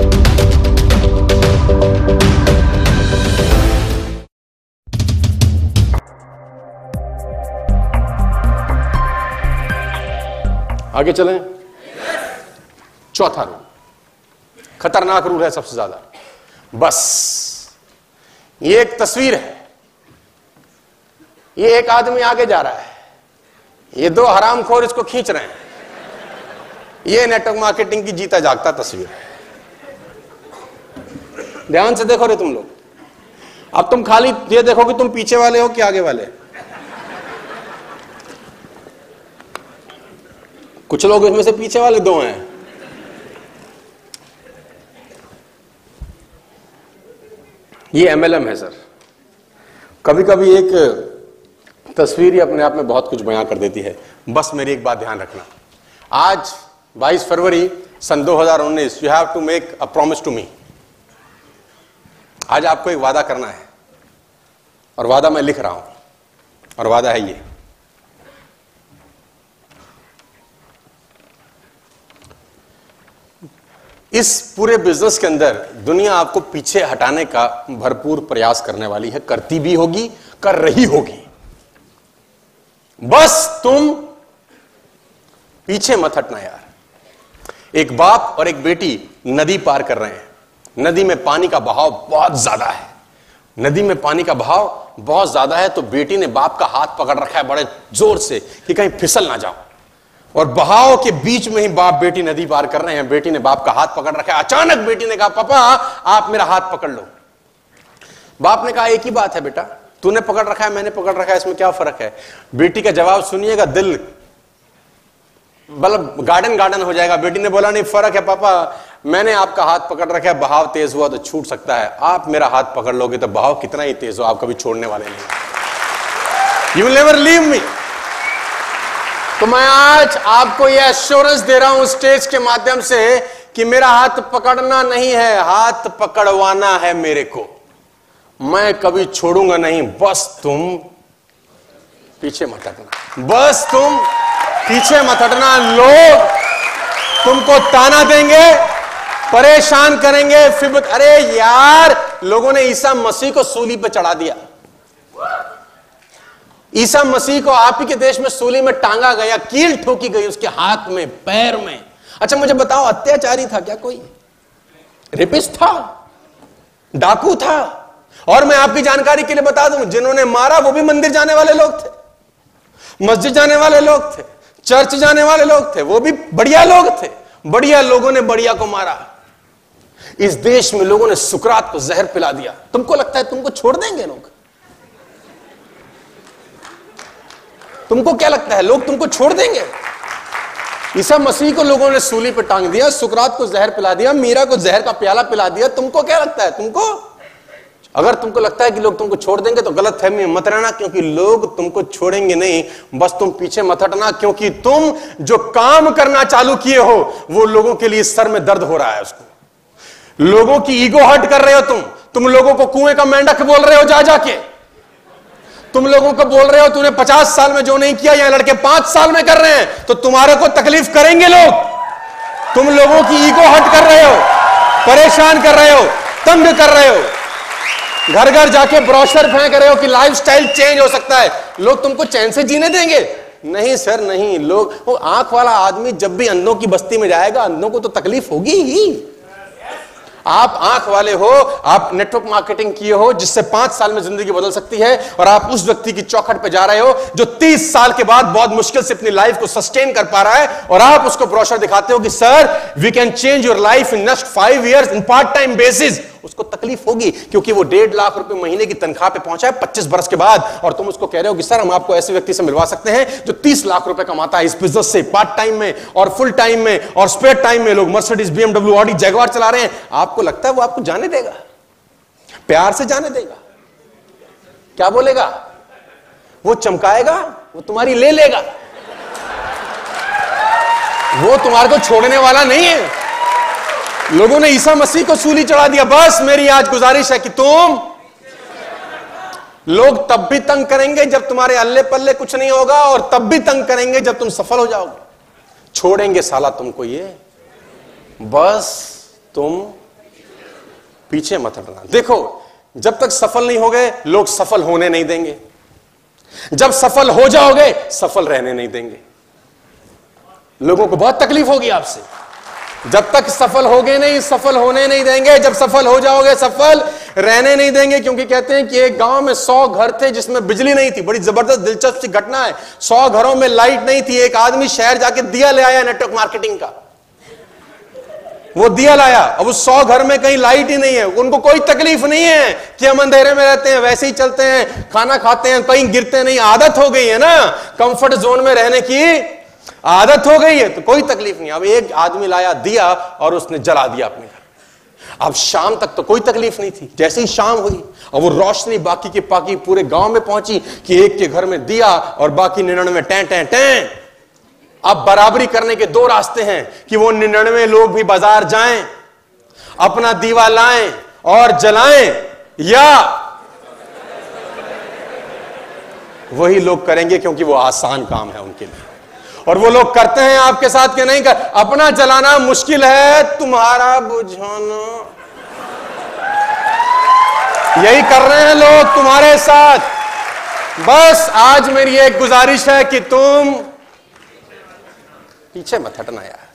आगे चलें। चौथा रूल, खतरनाक रूल है सबसे ज्यादा। बस ये एक तस्वीर है, ये एक आदमी आगे जा रहा है, ये दो हरामखोर इसको खींच रहे हैं। ये नेटवर्क मार्केटिंग की जीता जागता तस्वीर है। ध्यान से देखो रे तुम लोग, अब तुम खाली ये देखो कि तुम पीछे वाले हो कि आगे वाले। कुछ लोग इसमें से पीछे वाले दो हैं। ये MLM है सर। कभी कभी एक तस्वीर ही अपने आप में बहुत कुछ बयां कर देती है। बस मेरी एक बात ध्यान रखना, आज 22 फरवरी सन 2019, you have to make a promise to me. आज आपको एक वादा करना है, और वादा मैं लिख रहा हूं, और वादा है ये, इस पूरे बिजनेस के अंदर दुनिया आपको पीछे हटाने का भरपूर प्रयास करने वाली है, करती भी होगी, कर रही होगी। बस तुम पीछे मत हटना यार। एक बाप और एक बेटी नदी पार कर रहे हैं। नदी में पानी का बहाव बहुत ज्यादा है, नदी में पानी का बहाव बहुत ज्यादा है, तो बेटी ने बाप का हाथ पकड़ रखा है बड़े जोर से कि कहीं फिसल ना जाओ। और बहाव के बीच में ही बाप बेटी नदी पार कर रहे हैं। बेटी ने बाप का हाथ पकड़ रखा है। अचानक बेटी ने कहा, पापा आप मेरा हाथ पकड़ लो। बाप ने कहा, एक ही बात है बेटा, तूने पकड़ रखा है, मैंने पकड़ रखा है, इसमें क्या फर्क है। बेटी का जवाब सुनिएगा, दिल मतलब गार्डन गार्डन हो जाएगा। बेटी ने बोला, नहीं फर्क है पापा, मैंने आपका हाथ पकड़ रखा है, बहाव तेज हुआ तो छूट सकता है, आप मेरा हाथ पकड़ लोगे तो बहाव कितना ही तेज हो आप कभी छोड़ने वाले नहीं। You will never leave me. तो मैं आज आपको यह एश्योरेंस दे रहा हूं स्टेज के माध्यम से कि मेरा हाथ पकड़ना नहीं है, हाथ पकड़वाना है मेरे को, मैं कभी छोड़ूंगा नहीं। बस तुम पीछे मत हटना, बस तुम पीछे मत हटना। लोग तुमको ताना देंगे, परेशान करेंगे, फिर अरे यार, लोगों ने ईसा मसीह को सूली पर चढ़ा दिया। ईसा मसीह को आप ही के देश में सूली में टांगा गया, कील ठोकी गई उसके हाथ में, पैर में। अच्छा मुझे बताओ, अत्याचारी था क्या कोई? रेपिस्ट था? डाकू था? और मैं आपकी जानकारी के लिए बता दूं, जिन्होंने मारा वो भी मंदिर जाने वाले लोग थे, मस्जिद जाने वाले लोग थे, चर्च जाने वाले लोग थे, वो भी बढ़िया लोग थे। बढ़िया लोगों ने बढ़िया को मारा। इस देश में लोगों ने सुकरात को जहर पिला दिया। तुमको लगता है तुमको छोड़ देंगे लोग? तुमको क्या लगता है लोग तुमको छोड़ देंगे? ईसा मसीह को लोगों ने सूली पर टांग दिया, सुकरात को जहर पिला दिया, मीरा को जहर का प्याला पिला दिया। तुमको क्या लगता है? तुमको, अगर तुमको लगता है कि लोग तुमको छोड़ देंगे तो गलत फहमी में मत रहना, क्योंकि लोग तुमको छोड़ेंगे नहीं। बस तुम पीछे मत हटना, क्योंकि तुम जो काम करना चालू किए हो वो लोगों के लिए सर में दर्द हो रहा है। उसको लोगों की ईगो हर्ट कर रहे हो तुम लोगों को कुएं का मेंढक बोल रहे हो जा जाके। तुम लोगों को बोल रहे हो तूने 50 साल में जो नहीं किया यहाँ लड़के 5 साल में कर रहे हैं, तो तुम्हारे को तकलीफ करेंगे लोग। तुम लोगों की ईगो हर्ट कर रहे हो, परेशान कर रहे हो, तंग कर रहे हो, घर घर जाके ब्रोशर फेंक रहे हो कि लाइफस्टाइल चेंज हो सकता है। लोग तुमको चैन से जीने देंगे? नहीं सर नहीं। लोग, वो आंख वाला आदमी जब भी अंधों की बस्ती में जाएगा, अंधों को तो तकलीफ होगी ही। आप आंख वाले हो, आप नेटवर्क मार्केटिंग किए हो जिससे 5 साल में जिंदगी बदल सकती है, और आप उस व्यक्ति की चौखट पे जा रहे हो जो 30 साल के बाद बहुत मुश्किल से अपनी लाइफ को सस्टेन कर पा रहा है, और आप उसको ब्रोशर दिखाते हो कि sir we can change your life in next 5 years in part time basis. उसको तकलीफ होगी, क्योंकि वो 1.5 लाख रुपए महीने की तनख्वाह पे पहुंचा है 25 वर्ष के बाद, और तुम उसको कह रहे हो कि सर हम आपको ऐसे व्यक्ति से मिलवा सकते हैं जो 30 लाख रुपए कमाता है इस बिजनेस से, पार्ट टाइम में और फुल टाइम में, और स्पेयर टाइम में लोग मर्सिडीज, BMW, ऑडी, जैगवार चला रहे हैं। आपको लगता है वो आपको जाने देगा? प्यार से जाने देगा? क्या बोलेगा? वो चमकाएगा, वो तुम्हारी ले लेगा, वो तुम्हारे को छोड़ने वाला नहीं है। लोगों ने ईसा मसीह को सूली चढ़ा दिया। बस मेरी आज गुजारिश है कि तुम, लोग तब भी तंग करेंगे जब तुम्हारे अल्ले पल्ले कुछ नहीं होगा, और तब भी तंग करेंगे जब तुम सफल हो जाओगे। छोड़ेंगे साला तुमको ये। बस तुम पीछे मत हटना। देखो, जब तक सफल नहीं हो गए लोग सफल होने नहीं देंगे, जब सफल हो जाओगे सफल रहने नहीं देंगे। लोगों को बहुत तकलीफ होगी आपसे, जब तक सफल होगे नहीं सफल होने नहीं देंगे, जब सफल हो जाओगे सफल रहने नहीं देंगे। क्योंकि कहते हैं कि एक गांव में 100 घर थे जिसमें बिजली नहीं थी। बड़ी जबरदस्त दिलचस्प सी घटना है, 100 घरों में लाइट नहीं थी। एक आदमी शहर जाके दिया ले आया, नेटवर्क मार्केटिंग का वो दिया लाया। अब उस 100 घर में कहीं लाइट ही नहीं है। उनको कोई तकलीफ नहीं है कि हम अंधेरे में रहते हैं, वैसे ही चलते हैं, खाना खाते हैं, कहीं गिरते नहीं, आदत हो गई है ना, कंफर्ट जोन में रहने की आदत हो गई है, तो कोई तकलीफ नहीं। अब एक आदमी लाया दिया और उसने जला दिया अपने घर। अब शाम तक तो कोई तकलीफ नहीं थी, जैसे ही शाम हुई और वो रोशनी बाकी के बाकी पूरे गांव में पहुंची कि एक के घर में दिया और बाकी 99 टें टें टें। अब बराबरी करने के दो रास्ते हैं कि वो 99 लोग भी बाजार जाएं, अपना दीवा लाएं और जलाएं, या वही लोग करेंगे क्योंकि वो आसान काम है उनके लिए। और वो लोग करते हैं आपके साथ के नहीं कर। अपना जलाना मुश्किल है, तुम्हारा बुझाना, यही कर रहे हैं लोग तुम्हारे साथ। बस आज मेरी एक गुजारिश है कि तुम पीछे मत हटना यार।